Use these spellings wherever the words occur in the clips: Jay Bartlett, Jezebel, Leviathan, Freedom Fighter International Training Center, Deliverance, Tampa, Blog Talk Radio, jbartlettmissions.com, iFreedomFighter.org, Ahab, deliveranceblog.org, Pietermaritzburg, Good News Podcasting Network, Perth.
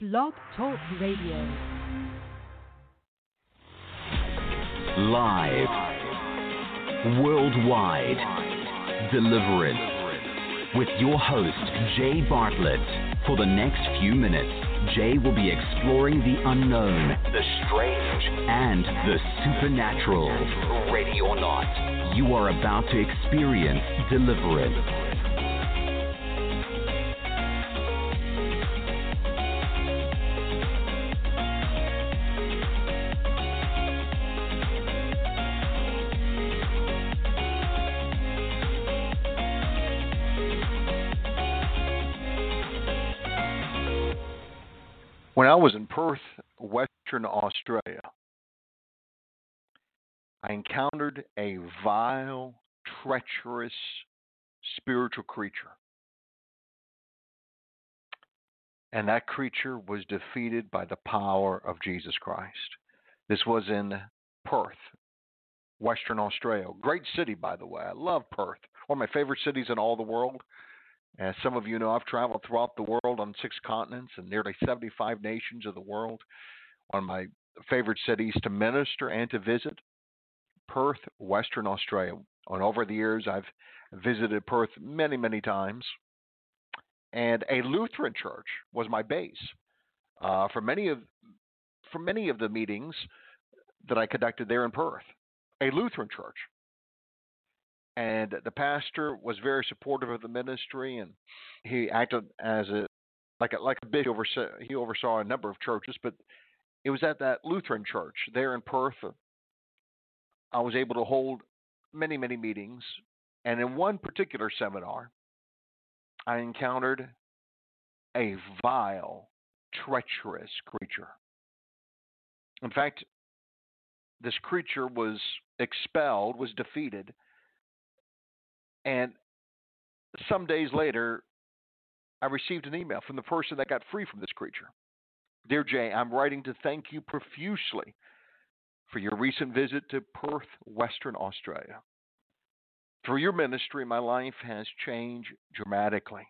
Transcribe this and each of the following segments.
Blog Talk Radio. Live. Worldwide. Deliverance. With your host, Jay Bartlett. For the next few minutes, Jay will be exploring the unknown, the strange, and the supernatural. Ready or not, you are about to experience deliverance. When I was in Perth, Western Australia, I encountered a vile, treacherous spiritual creature. And that creature was defeated by the power of Jesus Christ. This was in Perth, Western Australia. Great city, by the way. I love Perth. One of my favorite cities in all the world. As some of you know, I've traveled throughout the world on 6 continents and nearly 75 nations of the world. One of my favorite cities to minister and to visit, Perth, Western Australia. And over the years, I've visited Perth many, many times. And a Lutheran church was my base. For many of the meetings that I conducted there in Perth, a Lutheran church. And the pastor was very supportive of the ministry, and he acted as a bishop. He oversaw a number of churches, but it was at that Lutheran church there in Perth. I was able to hold many, many meetings, and in one particular seminar, I encountered a vile, treacherous creature. In fact, this creature was expelled, was defeated. And some days later, I received an email from the person that got free from this creature. Dear Jay, I'm writing to thank you profusely for your recent visit to Perth, Western Australia. Through your ministry, my life has changed dramatically,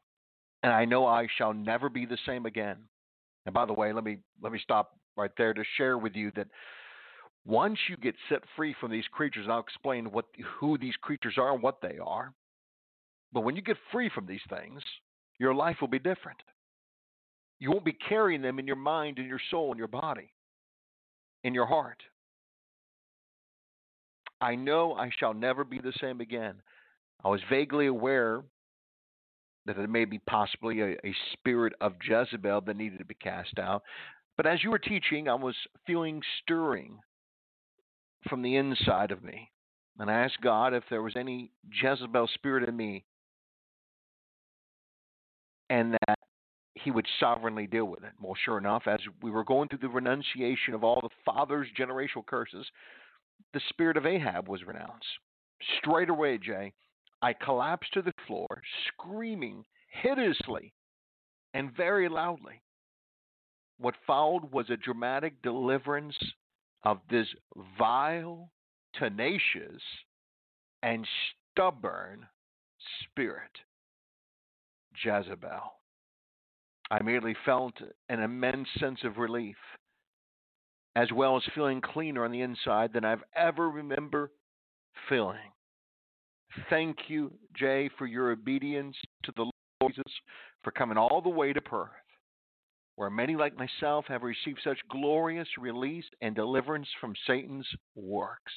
and I know I shall never be the same again. And by the way, let me stop right there to share with you that once you get set free from these creatures, and I'll explain who these creatures are and what they are, but when you get free from these things, your life will be different. You won't be carrying them in your mind, in your soul, in your body, in your heart. I know I shall never be the same again. I was vaguely aware that there may be possibly a spirit of Jezebel that needed to be cast out. But as you were teaching, I was feeling stirring from the inside of me. And I asked God if there was any Jezebel spirit in me, and that he would sovereignly deal with it. Well, sure enough, as we were going through the renunciation of all the father's generational curses, the spirit of Ahab was renounced. Straight away, Jay, I collapsed to the floor, screaming hideously and very loudly. What followed was a dramatic deliverance of this vile, tenacious, and stubborn spirit, Jezebel. I immediately felt an immense sense of relief, as well as feeling cleaner on the inside than I've ever remember feeling. Thank you, Jay, for your obedience to the Lord Jesus, for coming all the way to Perth, where many like myself have received such glorious release and deliverance from Satan's works.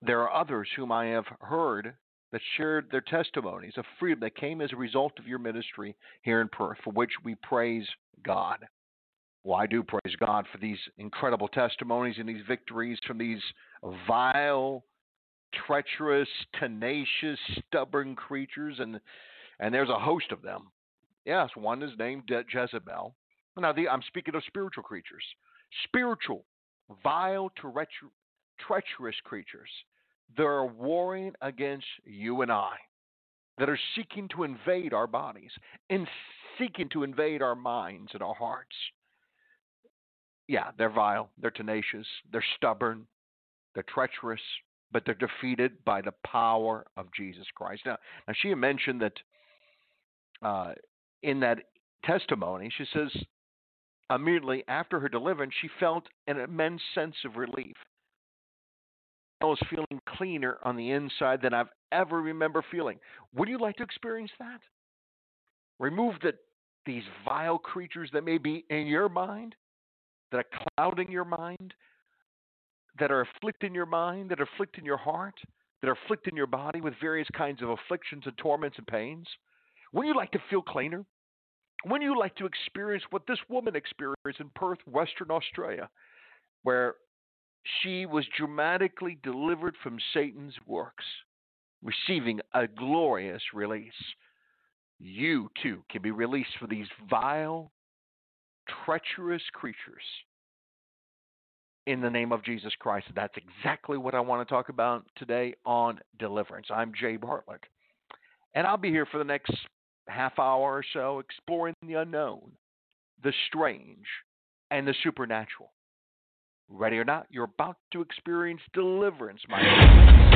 There are others whom I have heard that shared their testimonies of freedom that came as a result of your ministry here in Perth, for which we praise God. Well, I do praise God for these incredible testimonies and these victories from these vile, treacherous, tenacious, stubborn creatures, and there's a host of them. Yes, one is named Jezebel. Now, I'm speaking of spiritual creatures. Spiritual, vile, treacherous creatures that are warring against you and I, that are seeking to invade our bodies and seeking to invade our minds and our hearts. Yeah, they're vile, they're tenacious, they're stubborn, they're treacherous, but they're defeated by the power of Jesus Christ. Now she mentioned that in that testimony, she says immediately after her deliverance, she felt an immense sense of relief. I was feeling cleaner on the inside than I've ever remember feeling. Would you like to experience that? Remove these vile creatures that may be in your mind, that are clouding your mind, that are afflicting your mind, that are afflicting your heart, that are afflicting your body with various kinds of afflictions and torments and pains. Wouldn't you like to feel cleaner? Wouldn't you like to experience what this woman experienced in Perth, Western Australia, where she was dramatically delivered from Satan's works, receiving a glorious release? You, too, can be released from these vile, treacherous creatures in the name of Jesus Christ. And that's exactly what I want to talk about today on Deliverance. I'm Jay Bartlett, and I'll be here for the next half hour or so exploring the unknown, the strange, and the supernatural. Ready or not, you're about to experience deliverance, my friend.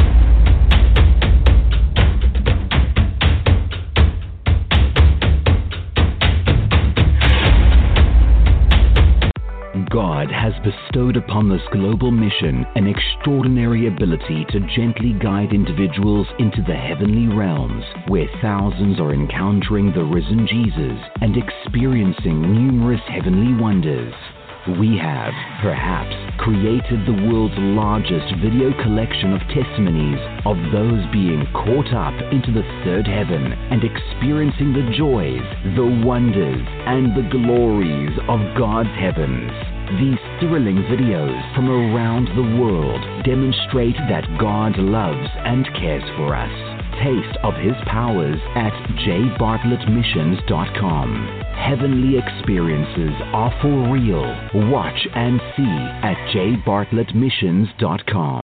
God has bestowed upon this global mission an extraordinary ability to gently guide individuals into the heavenly realms, where thousands are encountering the risen Jesus and experiencing numerous heavenly wonders. We have, perhaps, created the world's largest video collection of testimonies of those being caught up into the third heaven and experiencing the joys, the wonders, and the glories of God's heavens. These thrilling videos from around the world demonstrate that God loves and cares for us. Taste of His powers at jbartlettmissions.com. Heavenly experiences are for real. Watch and see at jbartlettmissions.com.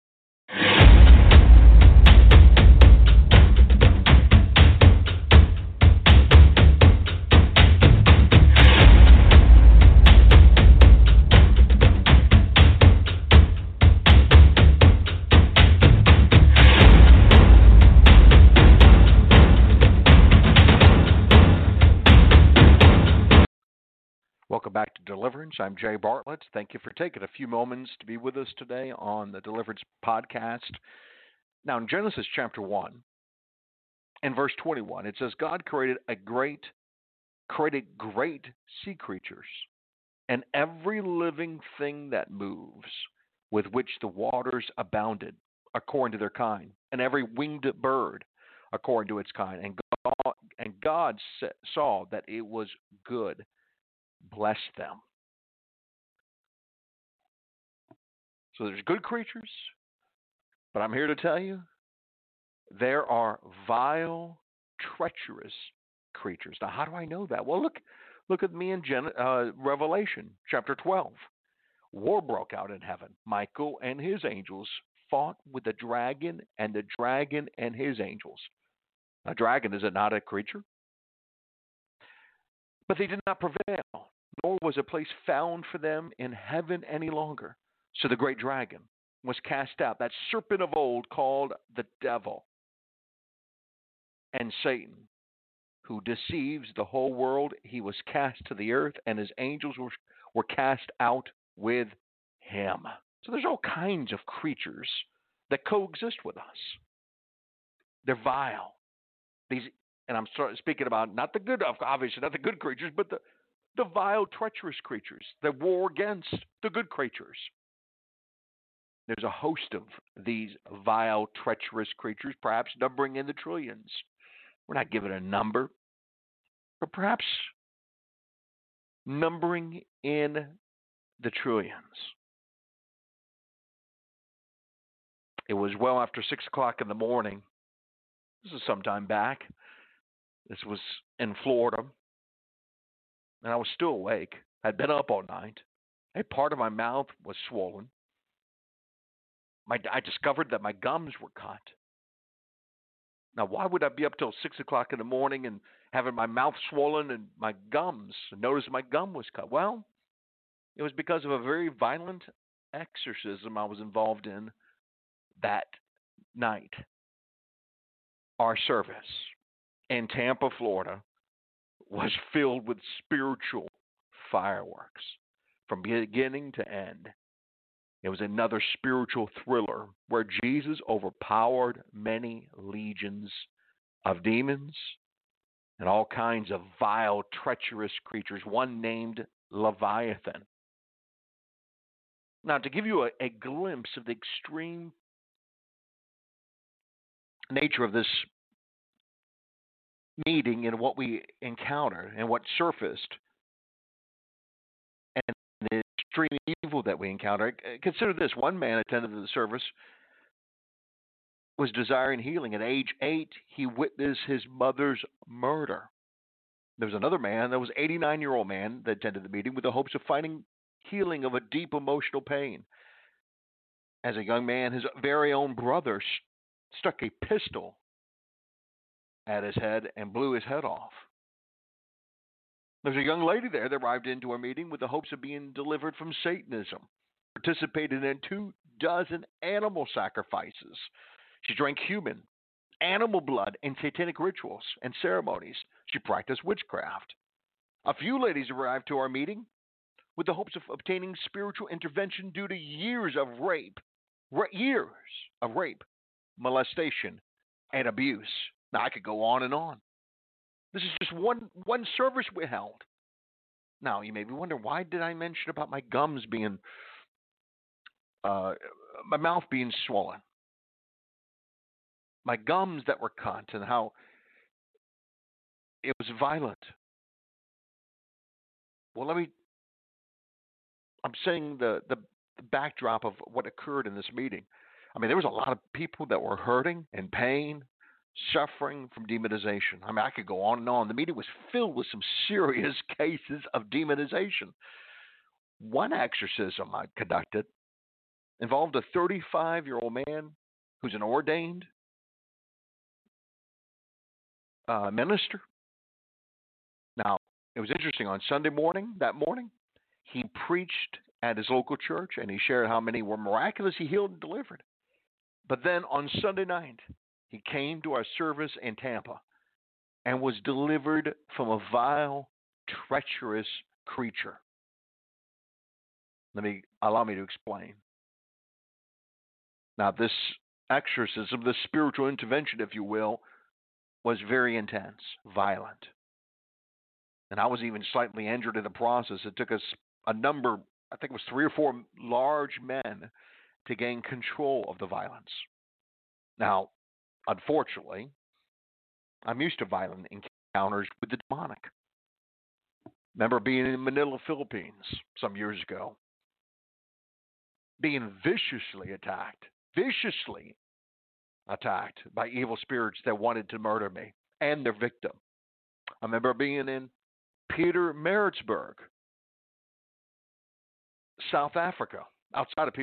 Welcome back to Deliverance. I'm Jay Bartlett. Thank you for taking a few moments to be with us today on the Deliverance podcast. Now, in Genesis chapter 1 and verse 21, it says, God created great sea creatures and every living thing that moves, with which the waters abounded, according to their kind, and every winged bird according to its kind. And God saw that it was good. Bless them. So there's good creatures, but I'm here to tell you there are vile, treacherous creatures. Now, how do I know that? Well, look at me in Revelation chapter 12. War broke out in heaven. Michael and his angels fought with the dragon and his angels. A dragon, is it not a creature? But they did not prevail, nor was a place found for them in heaven any longer. So the great dragon was cast out, that serpent of old called the devil and Satan, who deceives the whole world. He was cast to the earth, and his angels were cast out with him. So there's all kinds of creatures that coexist with us. They're vile. And I'm speaking about not the good, obviously, not the good creatures, but the vile, treacherous creatures that war against the good creatures. There's a host of these vile, treacherous creatures, perhaps numbering in the trillions. We're not given a number, but perhaps numbering in the trillions. It was well after 6 o'clock in the morning. This is some time back. This was in Florida, and I was still awake. I'd been up all night. A part of my mouth was swollen. I discovered that my gums were cut. Now, why would I be up till 6 o'clock in the morning and having my mouth swollen and my gums? Notice my gum was cut. Well, it was because of a very violent exorcism I was involved in that night. Our service in Tampa, Florida, was filled with spiritual fireworks from beginning to end. It was another spiritual thriller where Jesus overpowered many legions of demons and all kinds of vile, treacherous creatures, one named Leviathan. Now, to give you a glimpse of the extreme nature of this meeting and what we encountered and what surfaced and the extreme evil that we encountered, consider this. One man attended to the service was desiring healing. At age 8, he witnessed his mother's murder. There was another man, that was an 89-year-old man that attended the meeting with the hopes of finding healing of a deep emotional pain. As a young man, his very own brother stuck a pistol at his head and blew his head off. There's a young lady there that arrived into our meeting with the hopes of being delivered from Satanism. Participated in 24 animal sacrifices. She drank human, animal blood, and satanic rituals and ceremonies. She practiced witchcraft. A few ladies arrived to our meeting with the hopes of obtaining spiritual intervention due to years of rape, molestation, and abuse. Now, I could go on and on. This is just one service we held. Now, you may be wondering, why did I mention about my gums being, my mouth being swollen? My gums that were cut and how it was violent. Well, I'm saying the backdrop of what occurred in this meeting. I mean, there was a lot of people that were hurting and pain, suffering from demonization. I mean, I could go on and on. The meeting was filled with some serious cases of demonization. One exorcism I conducted involved a 35-year-old man who's an ordained minister. Now, it was interesting. On Sunday morning, he preached at his local church, and he shared how many were miraculously healed and delivered. But then on Sunday night, he came to our service in Tampa and was delivered from a vile, treacherous creature. Allow me to explain. Now, this exorcism, this spiritual intervention, if you will, was very intense, violent. And I was even slightly injured in the process. It took us a number, I think it was 3 or 4 large men to gain control of the violence. Now, unfortunately, I'm used to violent encounters with the demonic. Remember being in Manila, Philippines some years ago, being viciously attacked by evil spirits that wanted to murder me and their victim. I remember being in Pietermaritzburg, South Africa, outside of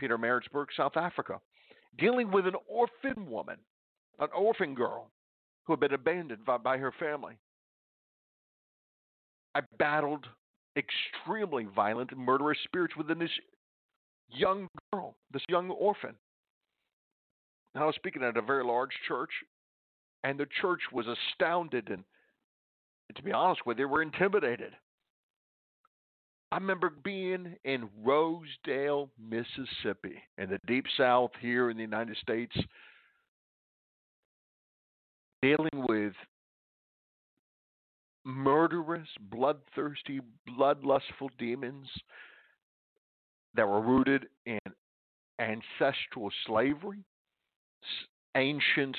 Pietermaritzburg, South Africa, dealing with an orphan girl who had been abandoned by her family. I battled extremely violent and murderous spirits within this young girl, this young orphan. And I was speaking at a very large church, and the church was astounded, and to be honest with you, they were intimidated. I remember being in Rosedale, Mississippi, in the deep south here in the United States, dealing with murderous, bloodthirsty, bloodlustful demons that were rooted in ancestral slavery, ancient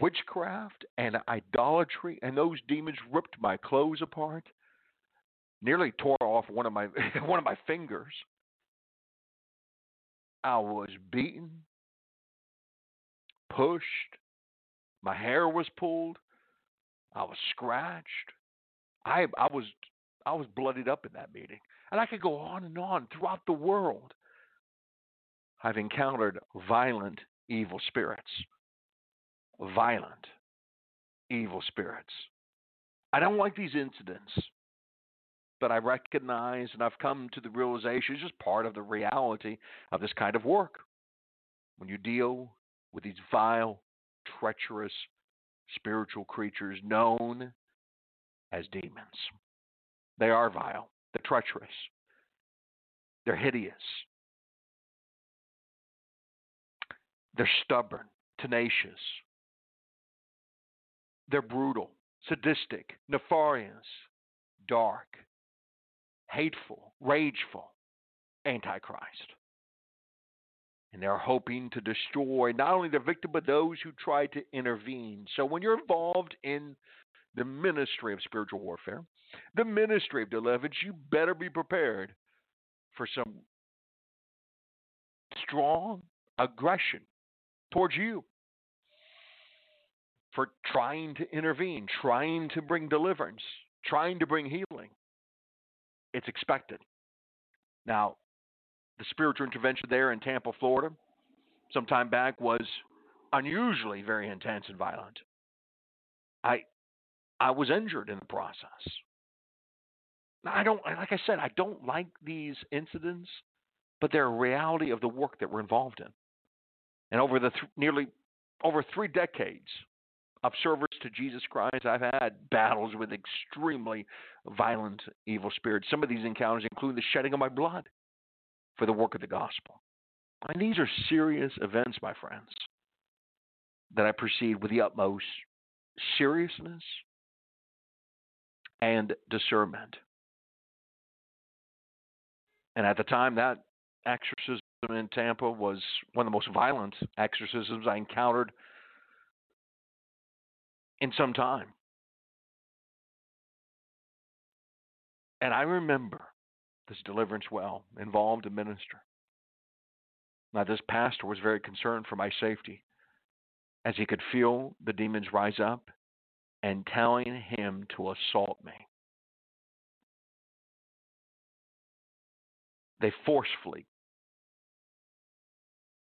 witchcraft, and idolatry. And those demons ripped my clothes apart, nearly tore off one of my fingers. I was beaten, pushed, my hair was pulled, I was scratched. I was bloodied up in that meeting. And I could go on and on. Throughout the world, I've encountered violent, evil spirits. Violent, evil spirits. I don't like these incidents, but I recognize, and I've come to the realization, it's just part of the reality of this kind of work. When you deal with these vile, treacherous spiritual creatures known as demons. They are vile. They're treacherous. They're hideous. They're stubborn, tenacious. They're brutal, sadistic, nefarious, dark, hateful, rageful, antichrist. And they're hoping to destroy not only their victim, but those who try to intervene. So when you're involved in the ministry of spiritual warfare, the ministry of deliverance, you better be prepared for some strong aggression towards you for trying to intervene, trying to bring deliverance, trying to bring healing. It's expected. Now, the spiritual intervention there in Tampa, Florida, some time back was unusually very intense and violent. I was injured in the process. Now, I don't like these incidents, but they're a reality of the work that we're involved in. And over the nearly over 3 decades of service to Jesus Christ, I've had battles with extremely violent evil spirits. Some of these encounters include the shedding of my blood for the work of the gospel. I mean, these are serious events, my friends, that I proceed with the utmost seriousness and discernment. And at the time, that exorcism in Tampa was one of the most violent exorcisms I encountered in some time. And I remember this deliverance well, involved a minister. Now, this pastor was very concerned for my safety, as he could feel the demons rise up and telling him to assault me. They forcefully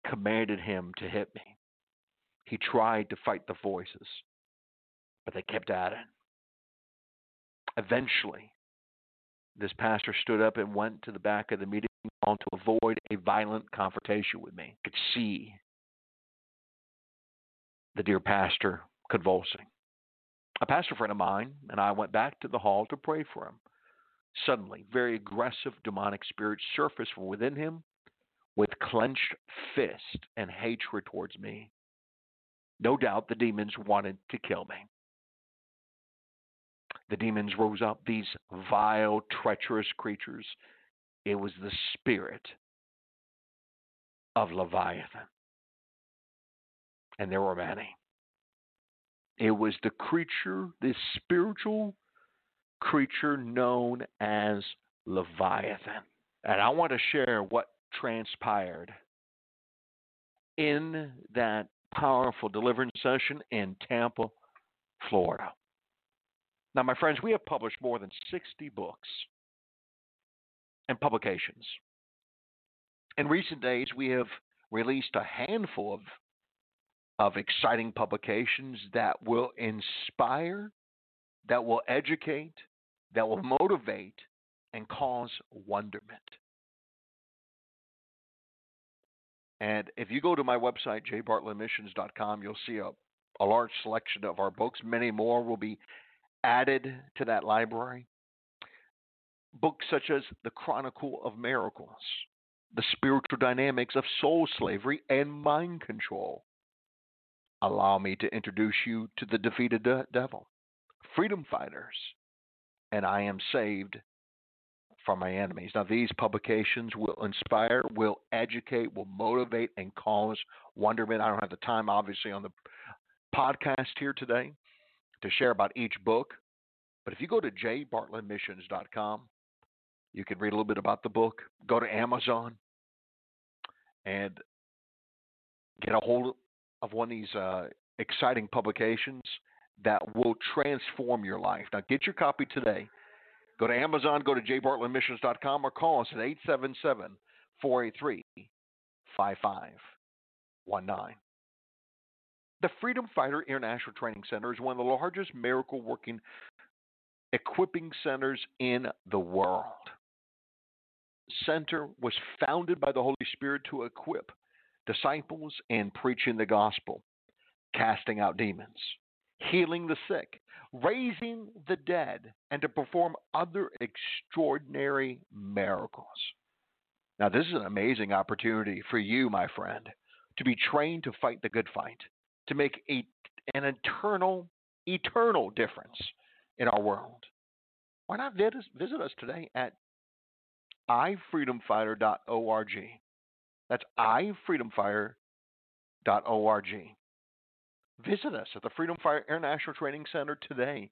commanded him to hit me. He tried to fight the voices, but they kept at it. Eventually, this pastor stood up and went to the back of the meeting hall to avoid a violent confrontation with me. I could see the dear pastor convulsing. A pastor friend of mine and I went back to the hall to pray for him. Suddenly, very aggressive demonic spirits surfaced from within him with clenched fist and hatred towards me. No doubt the demons wanted to kill me. The demons rose up, these vile, treacherous creatures. It was the spirit of Leviathan. And there were many. It was the creature, this spiritual creature known as Leviathan. And I want to share what transpired in that powerful deliverance session in Tampa, Florida. Now, my friends, we have published more than 60 books and publications. In recent days, we have released a handful of exciting publications that will inspire, that will educate, that will motivate, and cause wonderment. And if you go to my website, jbartlettmissions.com, you'll see a large selection of our books. Many more will be added to that library. Books such as The Chronicle of Miracles, The Spiritual Dynamics of Soul Slavery and Mind Control, Allow Me to Introduce You to the Defeated Devil, Freedom Fighters, and I Am Saved from My Enemies. Now, these publications will inspire, will educate, will motivate, and cause wonderment. I don't have the time, obviously, on the podcast here today to share about each book. But if you go to jbartlettmissions.com, you can read a little bit about the book. Go to Amazon and get a hold of one of these exciting publications that will transform your life. Now, get your copy today. Go to Amazon, go to jbartlettmissions.com, or call us at 877-483-5519. The Freedom Fighter International Training Center is one of the largest miracle-working equipping centers in the world. Center was founded by the Holy Spirit to equip disciples in preaching the gospel, casting out demons, healing the sick, raising the dead, and to perform other extraordinary miracles. Now, this is an amazing opportunity for you, my friend, to be trained to fight the good fight, to make an eternal difference in our world. Why not visit us today at iFreedomFighter.org. That's iFreedomFighter.org. Visit us at the Freedom Fighter International Training Center today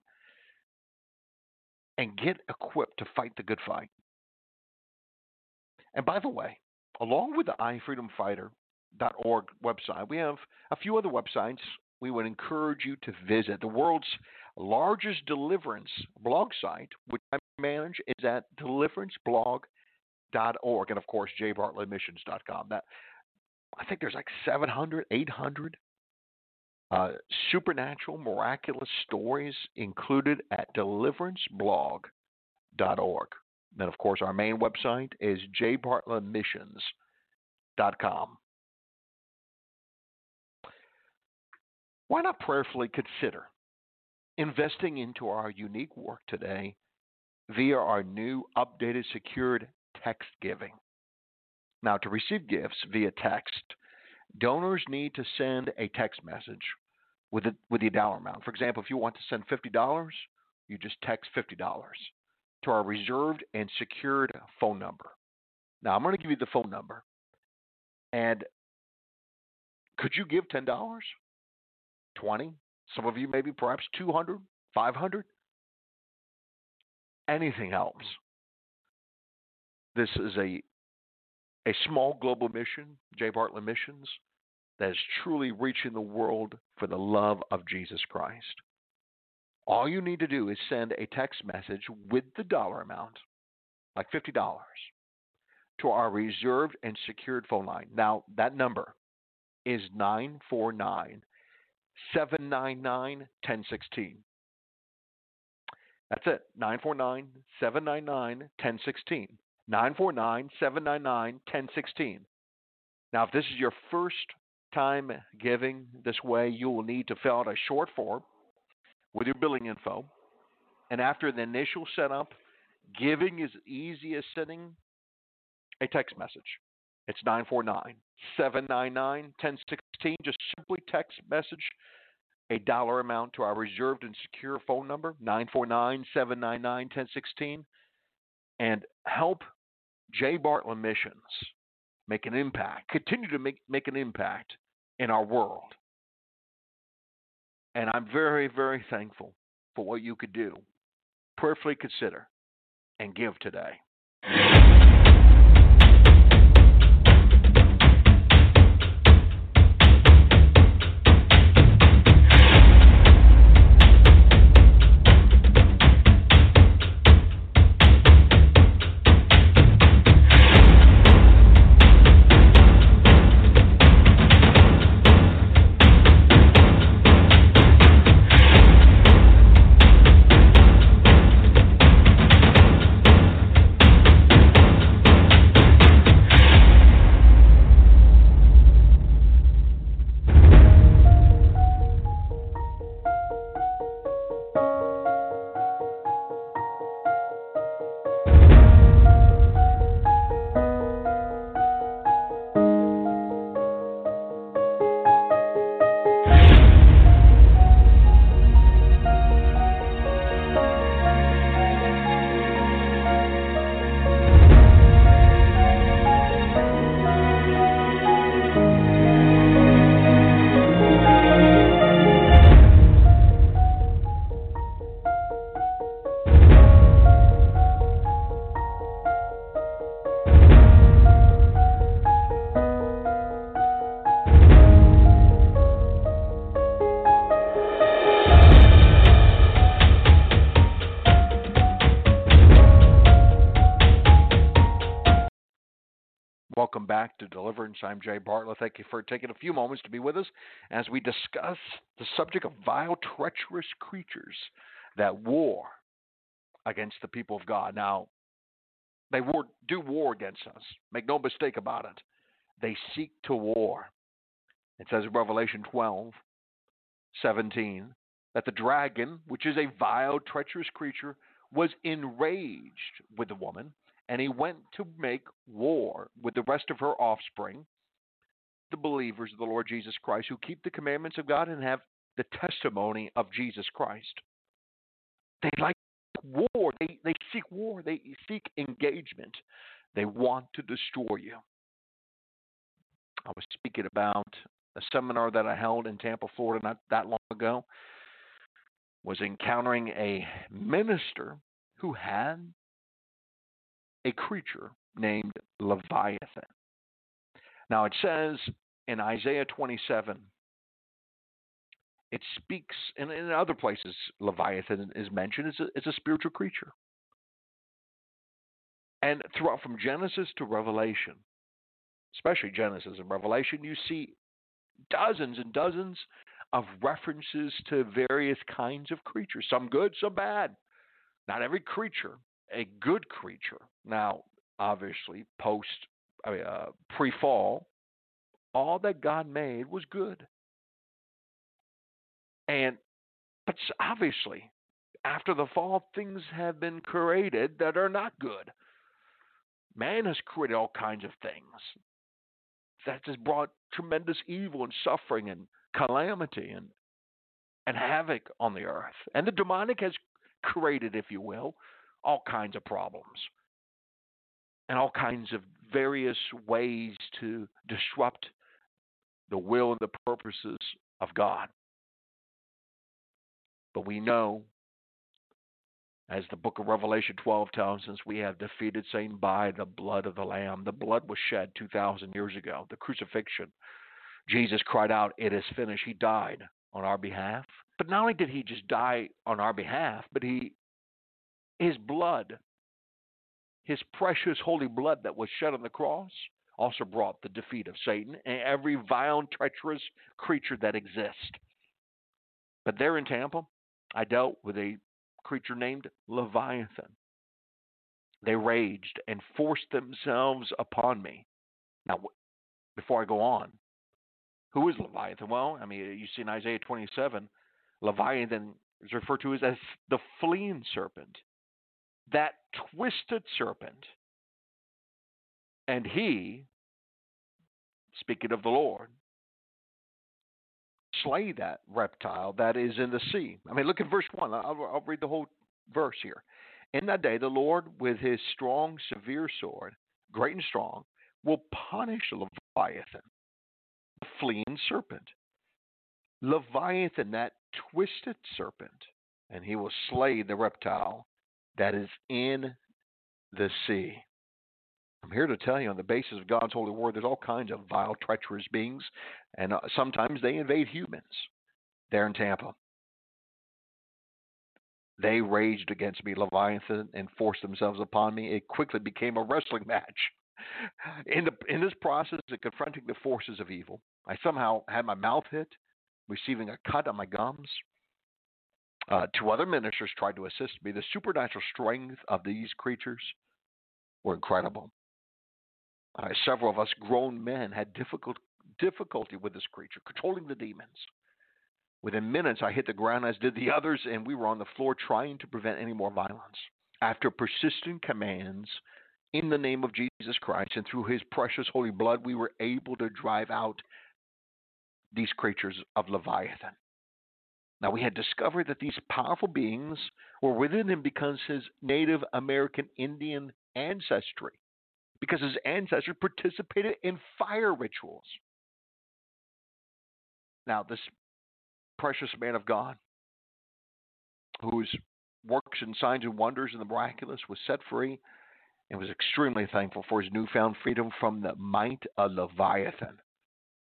and get equipped to fight the good fight. And by the way, along with the iFreedomFighter.org website, we have a few other websites we would encourage you to visit. The world's largest deliverance blog site, which I manage, is at deliveranceblog.org. And, of course, jbartlettmissions.com. I think there's like 700, 800 supernatural, miraculous stories included at deliveranceblog.org. And, of course, our main website is jbartlettmissions.com. Why not prayerfully consider investing into our unique work today via our new updated secured text giving? Now, to receive gifts via text, donors need to send a text message with the dollar amount. For example, if you want to send $50, you just text $50 to our reserved and secured phone number. Now, I'm going to give you the phone number. And could you give $10? 20, some of you maybe perhaps 200, 500, anything helps. This is a small global mission, Jay Bartlett Missions, that is truly reaching the world for the love of Jesus Christ. All you need to do is send a text message with the dollar amount, like $50, to our reserved and secured phone line. Now, that number is 949-799-1016. That's it. 949-799-1016. 949-799-1016. Now, if this is your first time giving this way, you will need to fill out a short form with your billing info. And after the initial setup, giving is easy as sending a text message. It's 949-799-1016. Just simply text message a dollar amount to our reserved and secure phone number, 949-799-1016, and help Jay Bartlett Missions make an impact, continue to make an impact in our world. And I'm very, very thankful for what you could do. Prayerfully consider and give today. Welcome back to Deliverance. I'm Jay Bartlett. Thank you for taking a few moments to be with us as we discuss the subject of vile, treacherous creatures that war against the people of God. Now, they do war against us. Make no mistake about it. They seek to war. It says in Revelation 12:17, that the dragon, which is a vile, treacherous creature, was enraged with the woman, and he went to make war with the rest of her offspring, the believers of the Lord Jesus Christ, who keep the commandments of God and have the testimony of Jesus Christ. They like war. They seek war. They seek engagement. They want to destroy you. I was speaking about a seminar that I held in Tampa, Florida, not that long ago. Was encountering a minister who had a creature named Leviathan. Now it says in Isaiah 27, it speaks, and in other places Leviathan is mentioned, it's a spiritual creature. And throughout from Genesis to Revelation, especially Genesis and Revelation, you see dozens and dozens of references to various kinds of creatures, some good, some bad. Not every creature a good creature. Now, obviously, pre-fall, all that God made was good. But obviously, after the fall, things have been created that are not good. Man has created all kinds of things that has brought tremendous evil and suffering and calamity and havoc on the earth. And the demonic has created, if you will, all kinds of problems and all kinds of various ways to disrupt the will and the purposes of God. But we know, as the book of Revelation 12 tells us, we have defeated Satan by the blood of the Lamb. The blood was shed 2,000 years ago, the crucifixion. Jesus cried out, "It is finished." He died on our behalf. But not only did he just die on our behalf, but his blood, his precious holy blood that was shed on the cross, also brought the defeat of Satan and every vile and treacherous creature that exists. But there in Tampa, I dealt with a creature named Leviathan. They raged and forced themselves upon me. Now, before I go on, who is Leviathan? Well, you see in Isaiah 27, Leviathan is referred to as the fleeing serpent, that twisted serpent. And he, speaking of the Lord, slay that reptile that is in the sea. Look at verse 1. I'll read the whole verse here. In that day, the Lord, with his strong, severe sword, great and strong, will punish Leviathan, the fleeing serpent. Leviathan, that twisted serpent, and he will slay the reptile that is in the sea. I'm here to tell you, on the basis of God's holy word, there's all kinds of vile, treacherous beings, and sometimes they invade humans. There in Tampa, they raged against me, Leviathan, and forced themselves upon me. It quickly became a wrestling match. In this process of confronting the forces of evil, I somehow had my mouth hit, receiving a cut on my gums. Two other ministers tried to assist me. The supernatural strength of these creatures were incredible. Several of us grown men had difficulty with this creature, controlling the demons. Within minutes, I hit the ground, as did the others, and we were on the floor trying to prevent any more violence. After persistent commands in the name of Jesus Christ and through his precious holy blood, we were able to drive out these creatures of Leviathan. Now, we had discovered that these powerful beings were within him because his Native American Indian ancestry, because his ancestors participated in fire rituals. Now, this precious man of God, whose works in signs and wonders and the miraculous, was set free and was extremely thankful for his newfound freedom from the might of Leviathan.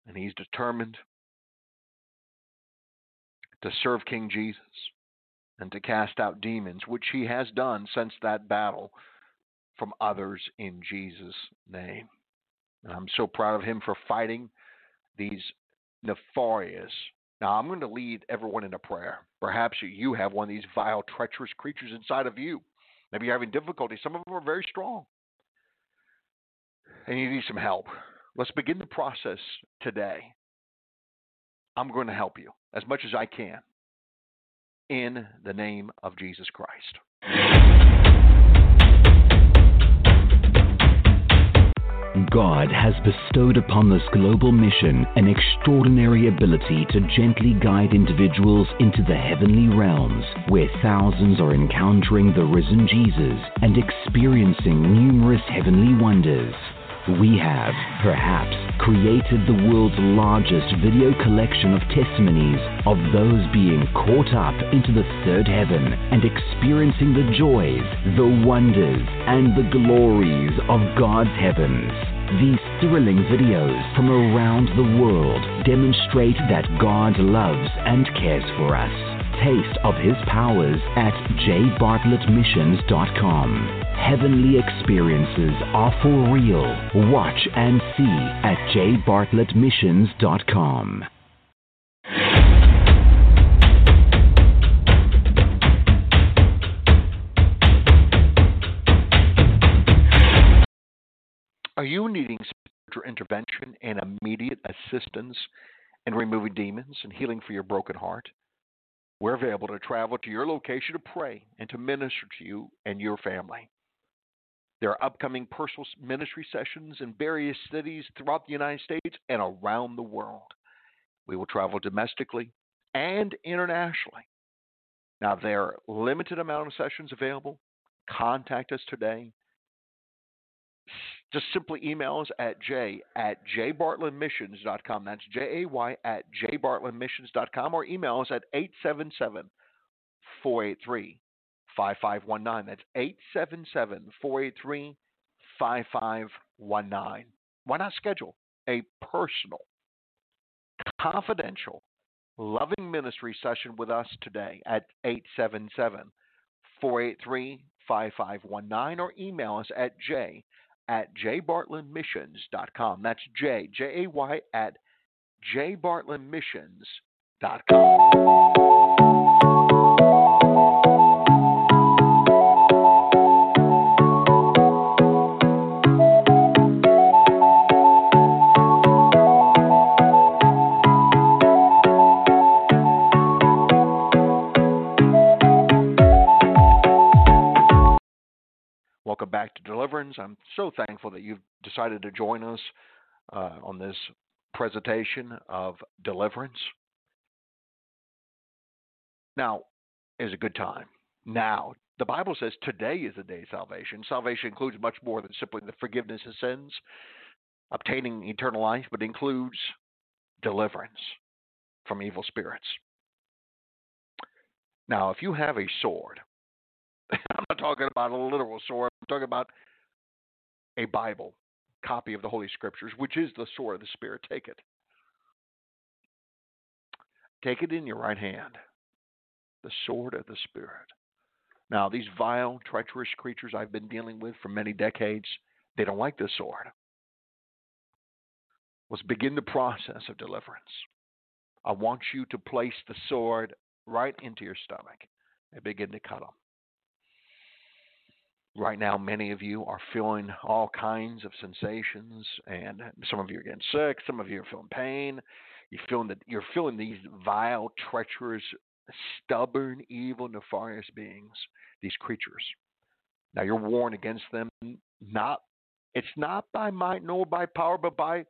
And he's determined to serve King Jesus and to cast out demons, which he has done since that battle, from others in Jesus' name. And I'm so proud of him for fighting these nefarious. Now, I'm going to lead everyone in a prayer. Perhaps you have one of these vile, treacherous creatures inside of you. Maybe you're having difficulty. Some of them are very strong, and you need some help. Let's begin the process today. I'm going to help you as much as I can. in the name of Jesus Christ. God has bestowed upon this global mission an extraordinary ability to gently guide individuals into the heavenly realms, where thousands are encountering the risen Jesus and experiencing numerous heavenly wonders. We have, perhaps, created the world's largest video collection of testimonies of those being caught up into the third heaven and experiencing the joys, the wonders, and the glories of God's heavens. These thrilling videos from around the world demonstrate that God loves and cares for us. Taste of His powers at jbartlettmissions.com. Heavenly experiences are for real. Watch and see at jbartlettmissions.com. Are you needing spiritual intervention and immediate assistance in removing demons and healing for your broken heart? We're available to travel to your location to pray and to minister to you and your family. There are upcoming personal ministry sessions in various cities throughout the United States and around the world. We will travel domestically and internationally. Now, there are a limited amount of sessions available. Contact us today. Just simply email us at jay@jbartlettmissions.com. That's jay@jbartlettmissions.com, or email us at 877-483-5519. That's 877-483-5519. Why not schedule a personal, confidential, loving ministry session with us today at 877-483-5519, or email us at jay@jbartlettmissions.com. That's jay @jbartlettmissions.com. Welcome back to Deliverance. I'm so thankful that you've decided to join us on this presentation of Deliverance. Now is a good time. Now, the Bible says today is the day of salvation. Salvation includes much more than simply the forgiveness of sins, obtaining eternal life, but includes deliverance from evil spirits. Now, if you have a sword, I'm not talking about a literal sword. I'm talking about a Bible, copy of the Holy Scriptures, which is the sword of the Spirit. Take it. Take it in your right hand, the sword of the Spirit. Now, these vile, treacherous creatures I've been dealing with for many decades, they don't like this sword. Let's begin the process of deliverance. I want you to place the sword right into your stomach and begin to cut them. Right now, many of you are feeling all kinds of sensations, and some of you are getting sick. Some of you are feeling pain. You're feeling these vile, treacherous, stubborn, evil, nefarious beings, these creatures. Now, you're warned against them. It's not by might nor by power, but by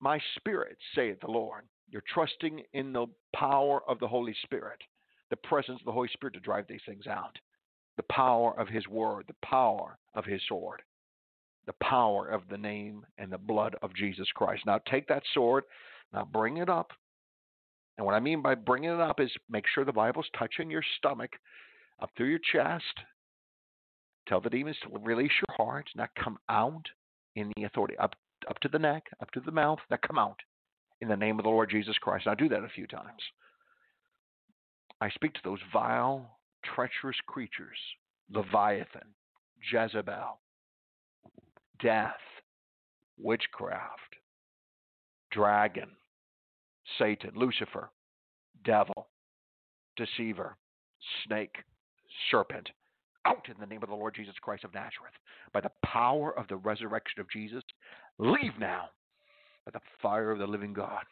my Spirit, saith the Lord. You're trusting in the power of the Holy Spirit, the presence of the Holy Spirit to drive these things out. The power of His word, the power of His sword, the power of the name and the blood of Jesus Christ. Now take that sword, now bring it up. And what I mean by bringing it up is make sure the Bible's touching your stomach, up through your chest. Tell the demons to release your heart, now come out in the authority, up to the neck, up to the mouth, now come out in the name of the Lord Jesus Christ. Now do that a few times. I speak to those vile, treacherous creatures, Leviathan, Jezebel, death, witchcraft, dragon, Satan, Lucifer, devil, deceiver, snake, serpent, out in the name of the Lord Jesus Christ of Nazareth. By the power of the resurrection of Jesus, leave now by the fire of the living God.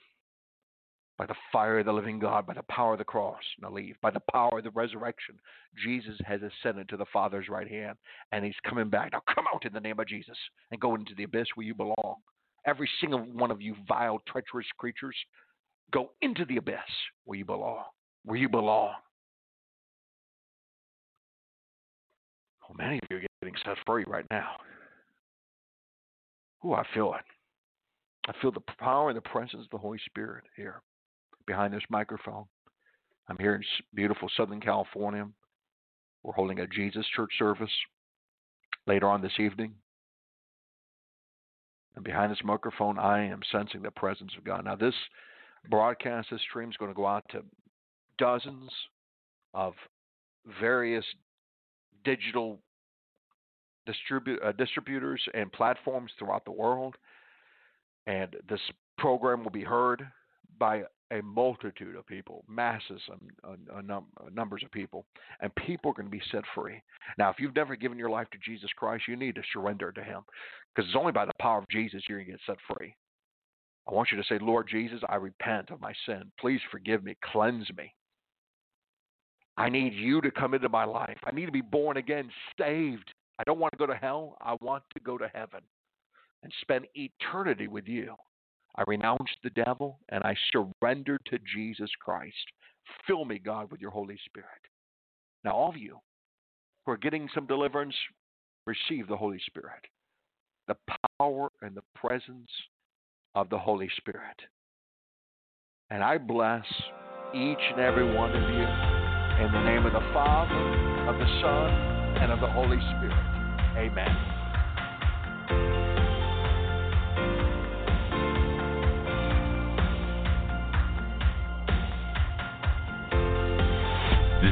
by the fire of the living God, by the power of the cross, now leave, by the power of the resurrection. Jesus has ascended to the Father's right hand, and he's coming back. Now come out in the name of Jesus and go into the abyss where you belong. Every single one of you vile, treacherous creatures, go into the abyss where you belong, where you belong. Oh, many of you are getting set free right now. Ooh, I feel it. I feel the power and the presence of the Holy Spirit here behind this microphone. I'm here in beautiful Southern California. We're holding a Jesus church service later on this evening. And behind this microphone, I am sensing the presence of God. Now, this broadcast, this stream is going to go out to dozens of various digital distributors and platforms throughout the world. And this program will be heard by a multitude of people, masses, numbers of people. And people are going to be set free. Now, if you've never given your life to Jesus Christ, you need to surrender to him, because it's only by the power of Jesus you're going to get set free. I want you to say, Lord Jesus, I repent of my sin. Please forgive me. Cleanse me. I need you to come into my life. I need to be born again, saved. I don't want to go to hell. I want to go to heaven and spend eternity with you. I renounce the devil, and I surrender to Jesus Christ. Fill me, God, with your Holy Spirit. Now, all of you who are getting some deliverance, receive the Holy Spirit, the power and the presence of the Holy Spirit. And I bless each and every one of you in the name of the Father, of the Son, and of the Holy Spirit. Amen.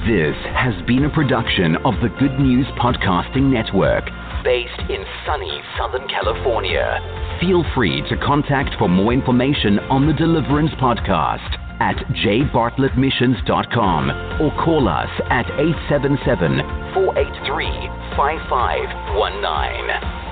This has been a production of the Good News Podcasting Network, based in sunny Southern California. Feel free to contact for more information on the Deliverance Podcast at jbartlettmissions.com or call us at 877-483-5519.